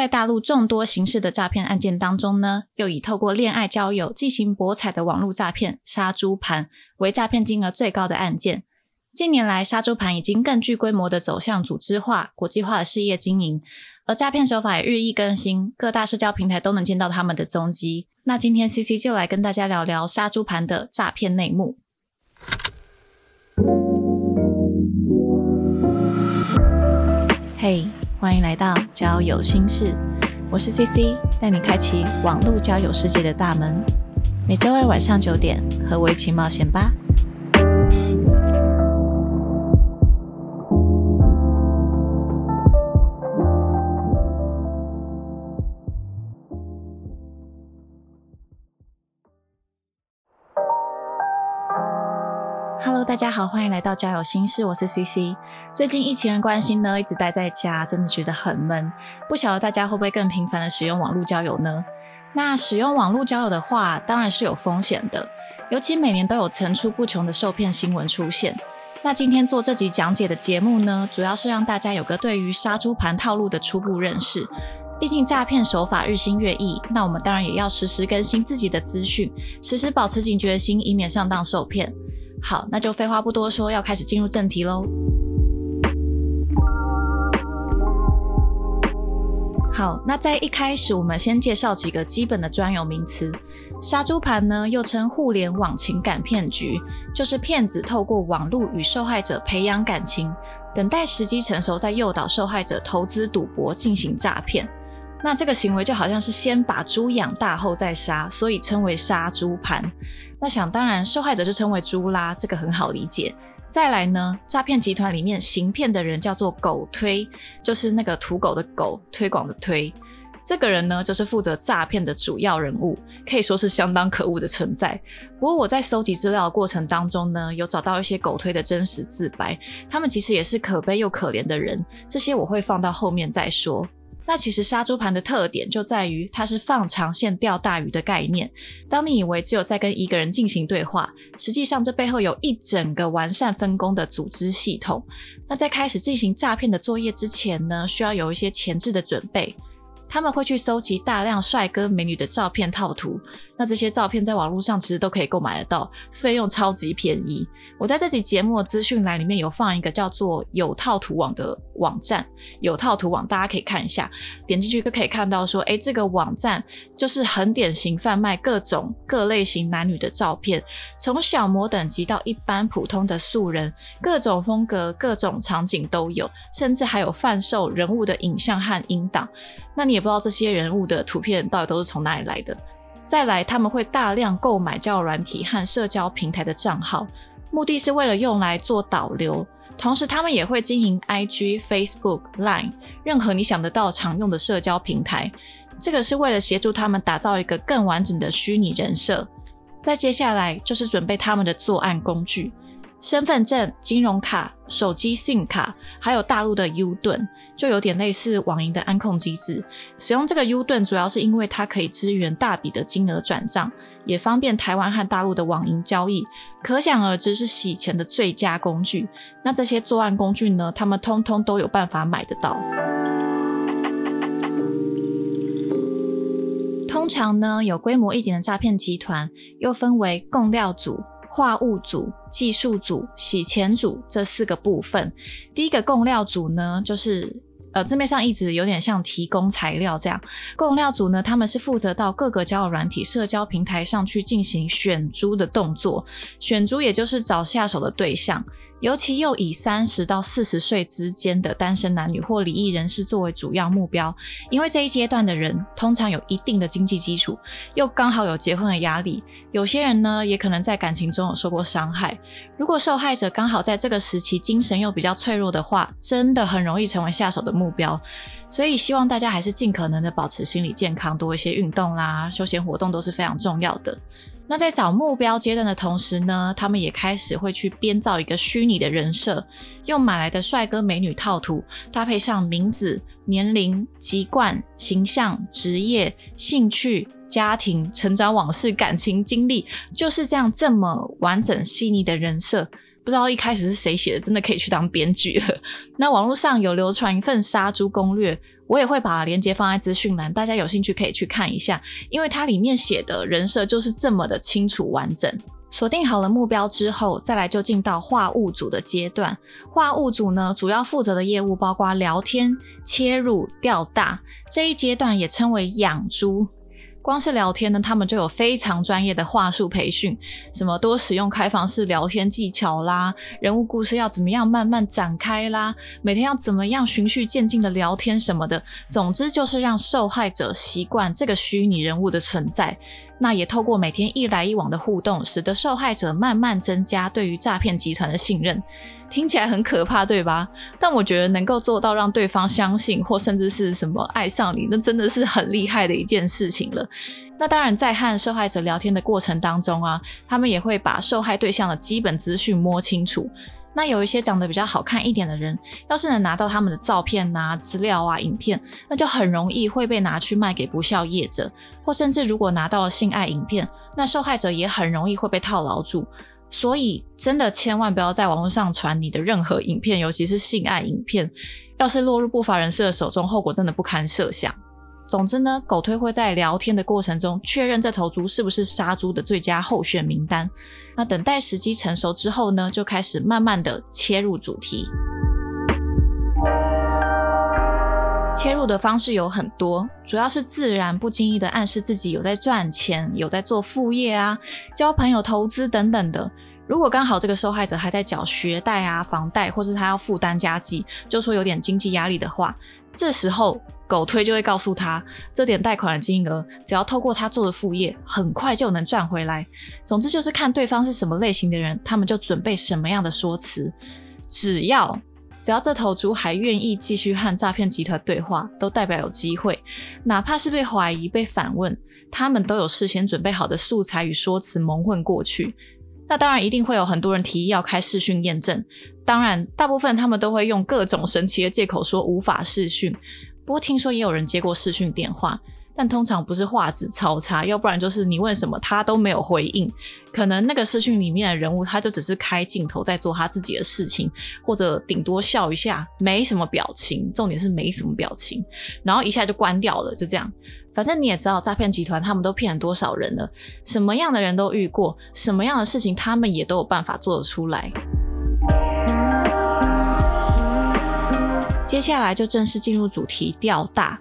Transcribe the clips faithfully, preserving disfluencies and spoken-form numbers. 在大陆众多刑事的诈骗案件当中呢，又以透过恋爱交友进行博彩的网络诈骗杀猪盘为诈骗金额最高的案件。近年来，杀猪盘已经更具规模的走向组织化、国际化的事业经营，而诈骗手法也日益更新，各大社交平台都能见到他们的踪迹。那今天 C C 就来跟大家聊聊杀猪盘的诈骗内幕。嘿、hey, 欢迎来到交友心事，我是 C C， 带你开启网络交友世界的大门。每周二晚上九点，和我一起冒险吧。Hello， 大家好，欢迎来到交友心事，我是 C C。 最近疫情的关系呢，一直待在家，真的觉得很闷，不晓得大家会不会更频繁的使用网络交友呢？那使用网络交友的话，当然是有风险的，尤其每年都有层出不穷的受骗新闻出现。那今天做这集讲解的节目呢，主要是让大家有个对于杀猪盘套路的初步认识。毕竟诈骗手法日新月异，那我们当然也要时时更新自己的资讯，时时保持警觉心，以免上当受骗。好，那就废话不多说，要开始进入正题咯。好，那在一开始我们先介绍几个基本的专有名词。杀猪盘呢，又称互联网情感骗局，就是骗子透过网络与受害者培养感情，等待时机成熟再诱导受害者投资赌博进行诈骗。那这个行为就好像是先把猪养大后再杀，所以称为杀猪盘。那想当然，受害者就称为猪啦，这个很好理解。再来呢，诈骗集团里面行骗的人叫做狗推，就是那个土狗的狗，推广的推。这个人呢，就是负责诈骗的主要人物，可以说是相当可恶的存在。不过我在搜集资料的过程当中呢，有找到一些狗推的真实自白，他们其实也是可悲又可怜的人，这些我会放到后面再说。那其实杀猪盘的特点就在于它是放长线钓大鱼的概念，当你以为只有在跟一个人进行对话，实际上这背后有一整个完善分工的组织系统。那在开始进行诈骗的作业之前呢，需要有一些前置的准备，他们会去搜集大量帅哥美女的照片套图，那这些照片在网络上其实都可以购买得到，费用超级便宜。我在这集节目的资讯栏里面有放一个叫做有套图网的网站，有套图网大家可以看一下，点进去就可以看到说，诶，这个网站就是很典型贩卖各种各类型男女的照片，从小模等级到一般普通的素人，各种风格各种场景都有，甚至还有贩售人物的影像和音档，那你也不知道这些人物的图片到底都是从哪里来的。再来，他们会大量购买交友软体和社交平台的账号，目的是为了用来做导流，同时他们也会经营 I G、Facebook、Line 任何你想得到常用的社交平台，这个是为了协助他们打造一个更完整的虚拟人设。再接下来就是准备他们的作案工具，身份证、金融卡、手机 SIM 卡，还有大陆的 U 盾，就有点类似网银的安控机制。使用这个 U 盾主要是因为它可以支援大笔的金额转账，也方便台湾和大陆的网银交易，可想而知是洗钱的最佳工具。那这些作案工具呢，他们通通都有办法买得到。通常呢，有规模一点的诈骗集团又分为供料组、化物组、技术组、洗钱组这四个部分。第一个供料组呢，就是呃，字面上一直有点像提供材料这样。供料组呢，他们是负责到各个交友软体社交平台上去进行选猪的动作，选猪也就是找下手的对象，尤其又以三十到四十岁之间的单身男女或离异人士作为主要目标，因为这一阶段的人通常有一定的经济基础，又刚好有结婚的压力，有些人呢也可能在感情中有受过伤害，如果受害者刚好在这个时期精神又比较脆弱的话，真的很容易成为下手的目标。所以希望大家还是尽可能的保持心理健康，多一些运动啦，休闲活动都是非常重要的。那在找目标阶段的同时呢，他们也开始会去编造一个虚拟的人设，用买来的帅哥美女套图搭配上名字、年龄、籍贯、形象、职业、兴趣、家庭、成长往事、感情经历，就是这样这么完整细腻的人设，不知道一开始是谁写的，真的可以去当编剧了。那网络上有流传一份杀猪攻略，我也会把连结放在资讯栏，大家有兴趣可以去看一下，因为它里面写的人设就是这么的清楚完整。锁定好了目标之后，再来就进到话务组的阶段。话务组呢，主要负责的业务包括聊天、切入、钓大，这一阶段也称为养猪。光是聊天呢，他们就有非常专业的话术培训，什么多使用开放式聊天技巧啦，人物故事要怎么样慢慢展开啦，每天要怎么样循序渐进的聊天什么的，总之就是让受害者习惯这个虚拟人物的存在。那也透过每天一来一往的互动，使得受害者慢慢增加对于诈骗集团的信任。听起来很可怕，对吧？但我觉得能够做到让对方相信，或甚至是什么爱上你，那真的是很厉害的一件事情了。那当然，在和受害者聊天的过程当中啊，他们也会把受害对象的基本资讯摸清楚。那有一些长得比较好看一点的人，要是能拿到他们的照片啊、资料啊、影片，那就很容易会被拿去卖给不肖业者，或甚至如果拿到了性爱影片，那受害者也很容易会被套牢住。所以真的千万不要在网络上传你的任何影片，尤其是性爱影片，要是落入不法人士的手中，后果真的不堪设想。总之呢，狗推会在聊天的过程中确认这头猪是不是杀猪的最佳候选名单。那等待时机成熟之后呢，就开始慢慢的切入主题。切入的方式有很多，主要是自然不经意的暗示自己有在赚钱，有在做副业啊，交朋友、投资等等的。如果刚好这个受害者还在缴学贷啊、房贷，或是他要负担家计，就说有点经济压力的话，这时候狗推就会告诉他，这点贷款的金额只要透过他做的副业，很快就能赚回来。总之就是看对方是什么类型的人，他们就准备什么样的说辞。只要只要这头猪还愿意继续和诈骗集团对话，都代表有机会。哪怕是被怀疑、被反问，他们都有事先准备好的素材与说辞蒙混过去。那当然一定会有很多人提议要开视讯验证，当然大部分他们都会用各种神奇的借口说无法视讯，不过听说也有人接过视讯电话，但通常不是画质超差，要不然就是你问什么他都没有回应，可能那个视讯里面的人物他就只是开镜头在做他自己的事情，或者顶多笑一下，没什么表情，重点是没什么表情，然后一下就关掉了，就这样。反正你也知道诈骗集团他们都骗了多少人了，什么样的人都遇过，什么样的事情他们也都有办法做得出来。接下来就正式进入主题，钓大。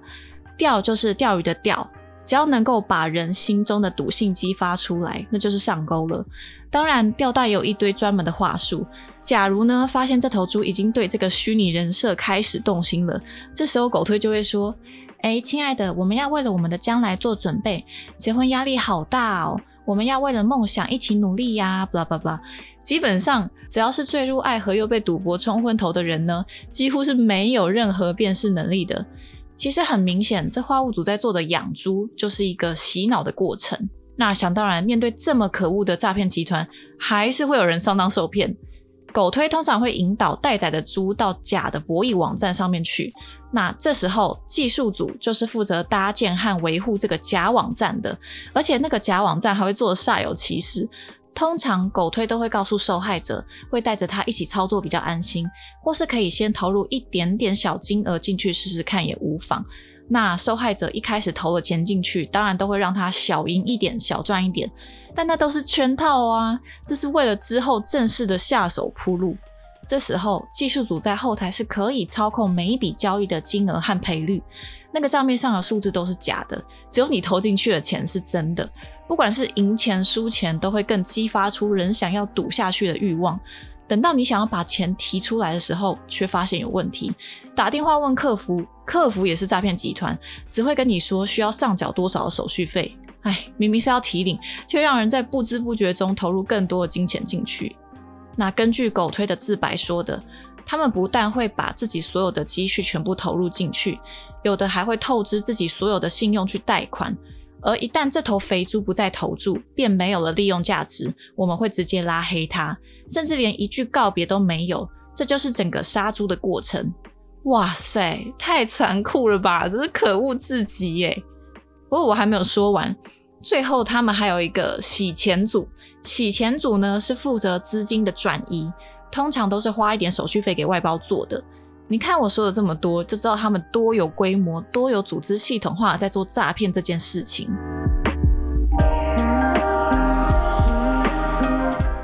钓就是钓鱼的钓，只要能够把人心中的赌性激发出来，那就是上钩了。当然钓大也有一堆专门的话术，假如呢发现这头猪已经对这个虚拟人设开始动心了，这时候狗推就会说，诶，亲爱的，我们要为了我们的将来做准备，结婚压力好大哦，我们要为了梦想一起努力呀 blah blah blah。 基本上只要是坠入爱河又被赌博冲昏头的人呢，几乎是没有任何辨识能力的。其实很明显，这话务组在做的养猪就是一个洗脑的过程。那想当然，面对这么可恶的诈骗集团，还是会有人上当受骗。狗推通常会引导待宰的猪到假的博弈网站上面去，那这时候技术组就是负责搭建和维护这个假网站的，而且那个假网站还会做得煞有其事。通常狗推都会告诉受害者，会带着他一起操作比较安心，或是可以先投入一点点小金额进去试试看也无妨。那受害者一开始投了钱进去，当然都会让他小赢一点、小赚一点，但那都是圈套啊，这是为了之后正式的下手铺路。这时候技术组在后台是可以操控每一笔交易的金额和赔率，那个账面上的数字都是假的，只有你投进去的钱是真的。不管是赢钱输钱，都会更激发出人想要赌下去的欲望。等到你想要把钱提出来的时候，却发现有问题，打电话问客服，客服也是诈骗集团，只会跟你说需要上缴多少的手续费。哎，明明是要提领，却让人在不知不觉中投入更多的金钱进去。那根据狗推的自白说的，他们不但会把自己所有的积蓄全部投入进去，有的还会透支自己所有的信用去贷款。而一旦这头肥猪不再投注，便没有了利用价值，我们会直接拉黑它，甚至连一句告别都没有。这就是整个杀猪的过程。哇塞，太残酷了吧，真是可恶至极耶！不过我还没有说完，最后他们还有一个洗钱组。洗钱组呢，是负责资金的转移，通常都是花一点手续费给外包做的。你看我说的这么多，就知道他们多有规模、多有组织系统化在做诈骗这件事情。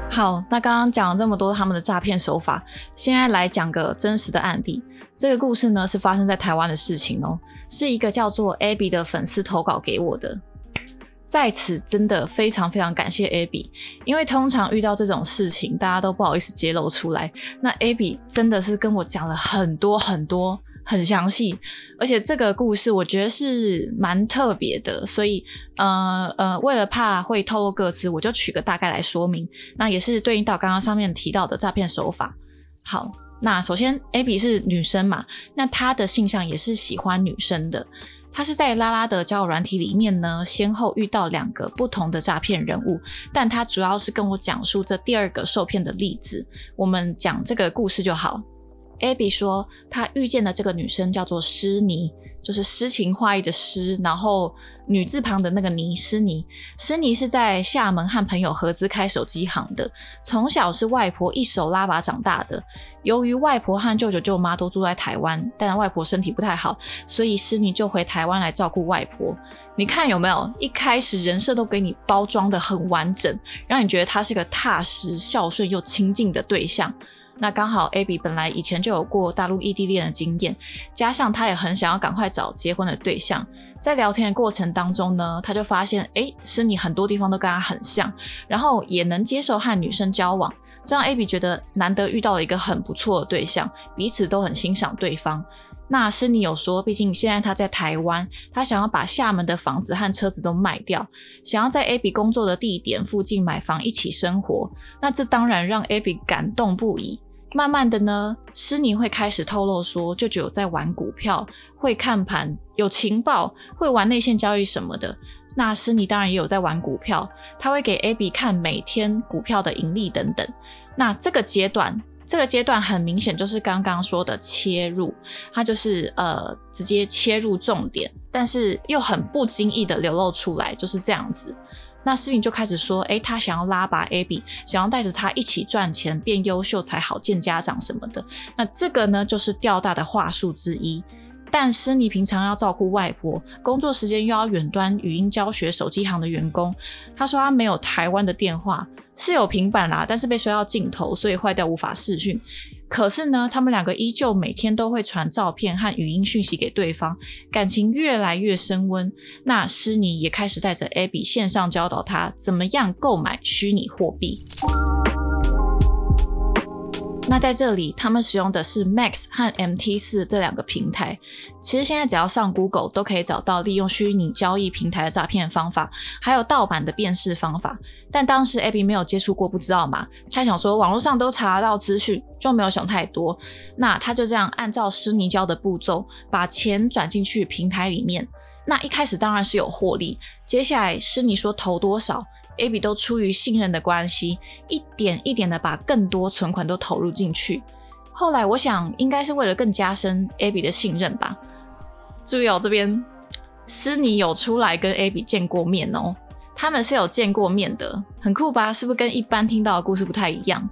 好，那刚刚讲了这么多他们的诈骗手法，现在来讲个真实的案例。这个故事呢是发生在台湾的事情哦，是一个叫做 Abby 的粉丝投稿给我的。在此真的非常非常感谢 Abby， 因为通常遇到这种事情大家都不好意思揭露出来，那 Abby 真的是跟我讲了很多很多，很详细，而且这个故事我觉得是蛮特别的，所以呃呃，为了怕会透露个资，我就取个大概来说明，那也是对应到刚刚上面提到的诈骗手法。好，那首先 Abby 是女生嘛，那她的性向也是喜欢女生的，她是在拉拉的交友软体里面呢，先后遇到两个不同的诈骗人物，但她主要是跟我讲述这第二个受骗的例子，我们讲这个故事就好。Abby 说她遇见的这个女生叫做诗妮，就是诗情画意的诗，然后女字旁的那个妮，诗妮。诗妮是在厦门和朋友合资开手机行的，从小是外婆一手拉拔长大的。由于外婆和舅舅舅妈都住在台湾，但外婆身体不太好，所以诗妮就回台湾来照顾外婆。你看有没有，一开始人设都给你包装得很完整，让你觉得她是个踏实、孝顺又亲近的对象。那刚好 Abby 本来以前就有过大陆异地恋的经验，加上她也很想要赶快找结婚的对象，在聊天的过程当中呢，她就发现诶，诗妮很多地方都跟她很像，然后也能接受和女生交往，这让 Abby 觉得难得遇到了一个很不错的对象，彼此都很欣赏对方。那诗妮有说，毕竟现在她在台湾，她想要把厦门的房子和车子都卖掉，想要在 Abby 工作的地点附近买房一起生活，那这当然让 Abby 感动不已。慢慢的呢，诗妮会开始透露说，舅舅有在玩股票，会看盘，有情报，会玩内线交易什么的。那诗妮当然也有在玩股票，她会给 Abby 看每天股票的盈利等等。那这个阶段，这个阶段很明显就是刚刚说的切入，它就是呃直接切入重点，但是又很不经意的流露出来，就是这样子。那诗妮就开始说，诶，她想要拉拔 Abby， 想要带着她一起赚钱，变优秀才好见家长什么的。那这个呢，就是钓大的话术之一。但诗妮平常要照顾外婆，工作时间又要远端语音教学手机行的员工。她说她没有台湾的电话，是有平板啦，但是被摔到镜头，所以坏掉无法视讯。可是呢，他们两个依旧每天都会传照片和语音讯息给对方，感情越来越升温。那诗妮也开始带着 Abby 线上教导她怎么样购买虚拟货币。那在这里，他们使用的是 M A X 和 M T 四 这两个平台。其实现在只要上 Google 都可以找到利用虚拟交易平台的诈骗方法，还有盗版的辨识方法。但当时 Abby 没有接触过，不知道嘛，她想说网络上都查到资讯，就没有想太多。那她就这样按照诗妮教的步骤，把钱转进去平台里面。那一开始当然是有获利，接下来诗妮说投多少，Abby 都出于信任的关系，一点一点的把更多存款都投入进去。后来我想应该是为了更加深 Abby 的信任吧。注意哦，这边诗妮有出来跟 Abby 见过面哦，他们是有见过面的，很酷吧？是不是跟一般听到的故事不太一样？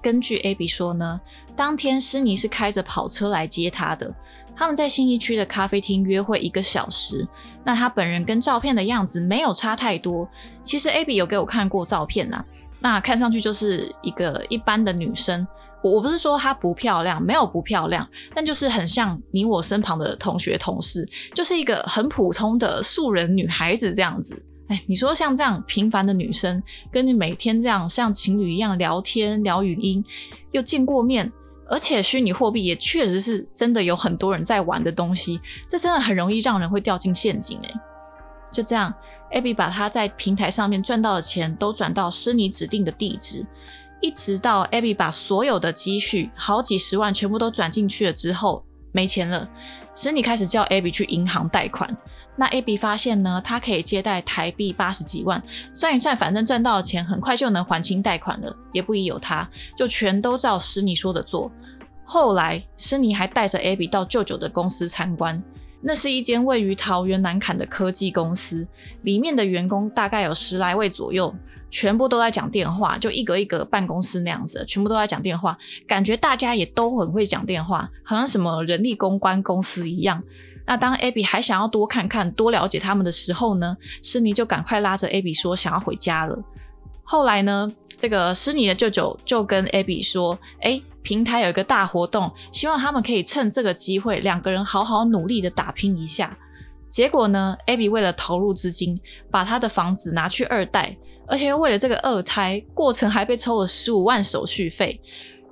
根据 Abby 说呢，当天诗妮是开着跑车来接她的，他们在信义区的咖啡厅约会一个小时。那他本人跟照片的样子没有差太多，其实 Abby 有给我看过照片啦，那看上去就是一个一般的女生。我我不是说她不漂亮，没有不漂亮，但就是很像你我身旁的同学同事，就是一个很普通的素人女孩子这样子。哎，你说像这样平凡的女生，跟你每天这样像情侣一样聊天聊语音，又见过面，而且虚拟货币也确实是真的有很多人在玩的东西，这真的很容易让人会掉进陷阱耶。就这样 Abby 把她在平台上面赚到的钱都转到诗妮指定的地址，一直到 Abby 把所有的积蓄好几十万全部都转进去了之后，没钱了，诗妮开始叫 Abby 去银行贷款。那 Abby 发现呢，她可以借贷台币八十几万，算一算，反正赚到的钱很快就能还清贷款了，也不疑有他，就全都照诗妮说的做。后来，诗妮还带着 Abby 到舅舅的公司参观，那是一间位于桃园南崁的科技公司，里面的员工大概有十来位左右，全部都在讲电话，就一个一个办公室那样子，全部都在讲电话，感觉大家也都很会讲电话，好像什么人力公关公司一样。那当 Abby 还想要多看看多了解他们的时候呢，施妮就赶快拉着 Abby 说想要回家了。后来呢，这个施妮的舅舅就跟 Abby 说，诶，平台有一个大活动，希望他们可以趁这个机会两个人好好努力的打拼一下。结果呢， Abby 为了投入资金把她的房子拿去二贷，而且为了这个二胎过程还被抽了十五万手续费，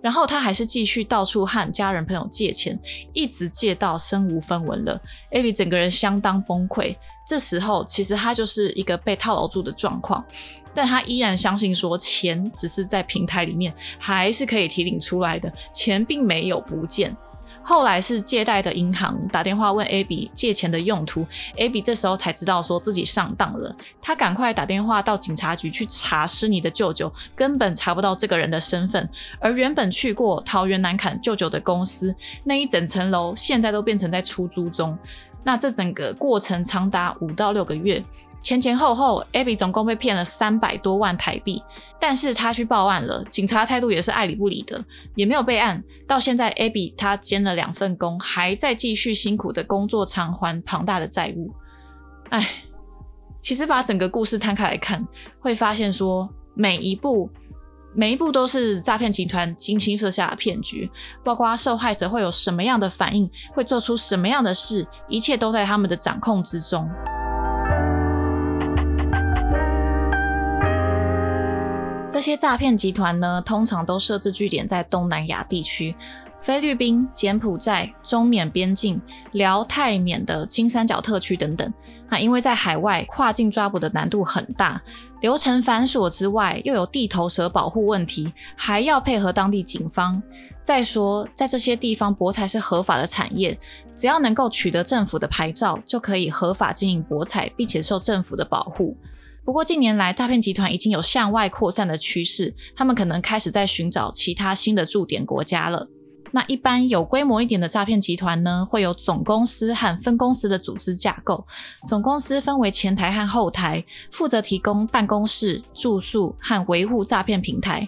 然后他还是继续到处和家人朋友借钱，一直借到身无分文了。 Abby 整个人相当崩溃，这时候其实他就是一个被套牢住的状况，但他依然相信说钱只是在平台里面还是可以提领出来的，钱并没有不见。后来是借贷的银行打电话问 Abby 借钱的用途， Abby 这时候才知道说自己上当了，她赶快打电话到警察局去查施妮的舅舅，根本查不到这个人的身份，而原本去过桃园南崁舅舅的公司那一整层楼现在都变成在出租中。那这整个过程长达五到六个月，前前后后 Abby 总共被骗了三百多万台币，但是她去报案了，警察态度也是爱理不理的，也没有备案。到现在 Abby 她兼了两份工，还在继续辛苦的工作偿还庞大的债务。哎，其实把整个故事摊开来看，会发现说每一步每一步都是诈骗集团精心设下的骗局，包括受害者会有什么样的反应，会做出什么样的事，一切都在他们的掌控之中。这些诈骗集团呢，通常都设置据点在东南亚地区，菲律宾、柬埔寨、中缅边境、辽泰缅的金三角特区等等。那因为在海外跨境抓捕的难度很大，流程繁琐之外，又有地头蛇保护问题，还要配合当地警方。再说，在这些地方，博彩是合法的产业，只要能够取得政府的牌照，就可以合法经营博彩，并且受政府的保护。不过近年来，诈骗集团已经有向外扩散的趋势，他们可能开始在寻找其他新的驻点国家了。那一般有规模一点的诈骗集团呢，会有总公司和分公司的组织架构。总公司分为前台和后台，负责提供办公室、住宿和维护诈骗平台。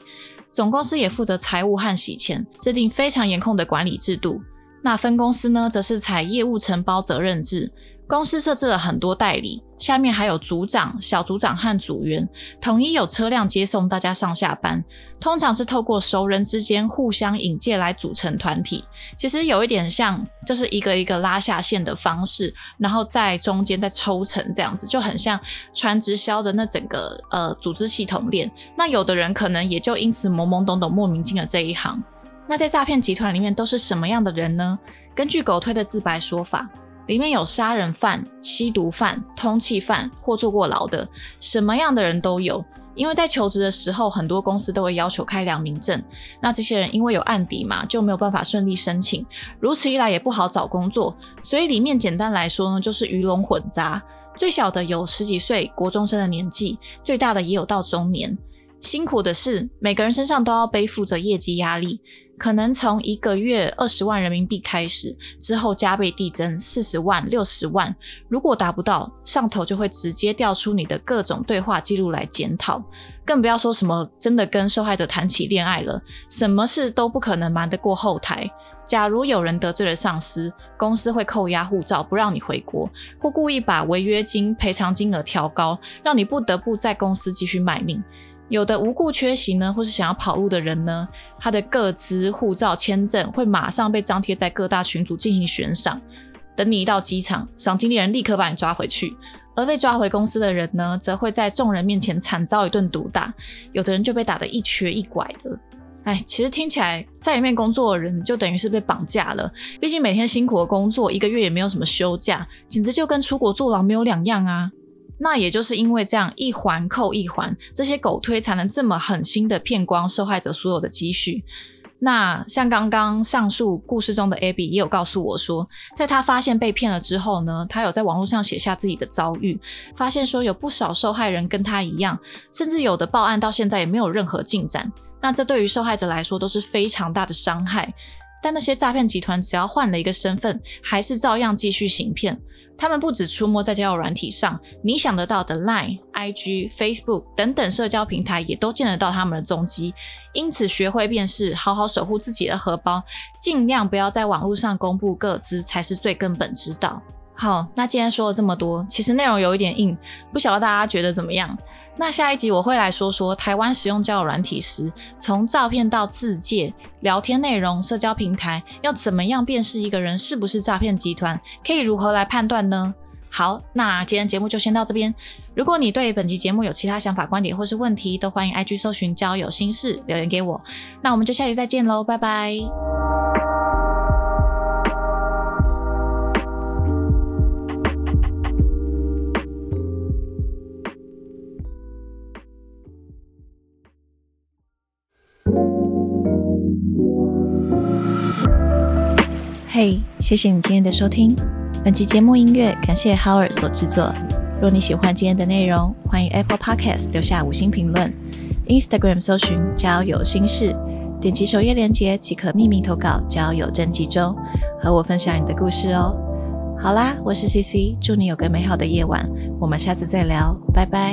总公司也负责财务和洗钱，制定非常严控的管理制度。那分公司呢，则是采业务承包责任制，公司设置了很多代理，下面还有组长、小组长和组员，统一有车辆接送大家上下班，通常是透过熟人之间互相引介来组成团体。其实有一点像就是一个一个拉下线的方式，然后在中间再抽成，这样子就很像传直销的那整个呃组织系统链。那有的人可能也就因此懵懵懂懂莫名进了这一行。那在诈骗集团里面都是什么样的人呢？根据狗推的自白说法，里面有杀人犯、吸毒犯、通缉犯或坐过牢的，什么样的人都有。因为在求职的时候，很多公司都会要求开良民证，那这些人因为有案底嘛，就没有办法顺利申请，如此一来也不好找工作，所以里面简单来说呢，就是鱼龙混杂。最小的有十几岁国中生的年纪，最大的也有到中年。辛苦的是，每个人身上都要背负着业绩压力，可能从一个月二十万人民币开始，之后加倍递增四十万、六十万，如果达不到，上头就会直接调出你的各种对话记录来检讨，更不要说什么真的跟受害者谈起恋爱了，什么事都不可能瞒得过后台。假如有人得罪了上司，公司会扣押护照不让你回国，或故意把违约金、赔偿金额调高，让你不得不在公司继续卖命。有的无故缺席呢，或是想要跑路的人呢，他的个资、护照、签证会马上被张贴在各大群组进行悬赏，等你一到机场，赏金猎人立刻把你抓回去。而被抓回公司的人呢，则会在众人面前惨遭一顿毒打，有的人就被打得一瘸一拐的。哎，其实听起来在里面工作的人就等于是被绑架了，毕竟每天辛苦的工作，一个月也没有什么休假，简直就跟出国坐牢没有两样啊。那也就是因为这样一环扣一环，这些狗推才能这么狠心的骗光受害者所有的积蓄。那像刚刚上述故事中的 Abby 也有告诉我说，在她发现被骗了之后呢，她有在网络上写下自己的遭遇，发现说有不少受害人跟她一样，甚至有的报案到现在也没有任何进展。那这对于受害者来说都是非常大的伤害，但那些诈骗集团只要换了一个身份，还是照样继续行骗。他们不只出没在交友软体上，你想得到的 Line、I G、Facebook 等等社交平台也都见得到他们的踪迹。因此学会便是好好守护自己的荷包，尽量不要在网络上公布个资才是最根本之道。好，那今天说了这么多，其实内容有一点硬，不晓得大家觉得怎么样。那下一集我会来说说台湾使用交友软体时，从照片到自介、聊天内容、社交平台，要怎么样辨识一个人是不是诈骗集团，可以如何来判断呢？好，那今天节目就先到这边。如果你对本集节目有其他想法、观点或是问题，都欢迎 I G 搜寻交友心事留言给我。那我们就下集再见咯，拜拜。嘿、hey, 谢谢你今天的收听，本期节目音乐感谢 Howard 所制作。若你喜欢今天的内容，欢迎 Apple Podcast 留下五星评论， Instagram 搜寻交友心事，点击首页连结即可匿名投稿交友征集中，和我分享你的故事哦。好啦，我是 C C， 祝你有个美好的夜晚，我们下次再聊，拜拜。